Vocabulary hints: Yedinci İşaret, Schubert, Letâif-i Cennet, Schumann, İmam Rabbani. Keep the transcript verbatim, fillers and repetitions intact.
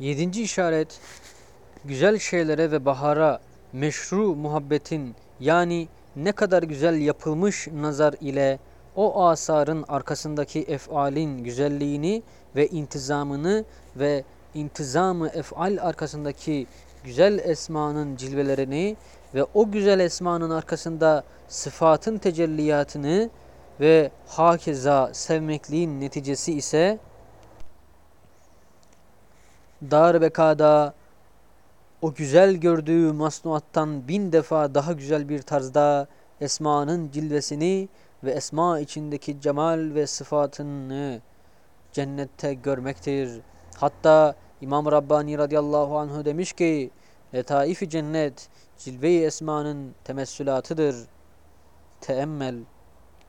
Yedinci işaret, güzel şeylere ve bahara meşru muhabbetin yani ne kadar güzel yapılmış nazar ile o asarın arkasındaki ef'alin güzelliğini ve intizamını ve intizamı ef'al arkasındaki güzel esmanın cilvelerini ve o güzel esmanın arkasında sıfatın tecelliyatını ve hakeza sevmekliğin neticesi ise dar bekada o güzel gördüğü masnuattan bin defa daha güzel bir tarzda esmanın cilvesini ve esma içindeki cemal ve sıfatını cennette görmektir. Hatta İmam Rabbani radıyallahu anh demiş ki, Letâif-i Cennet cilve-i esmanın temessülatıdır. Teemmel.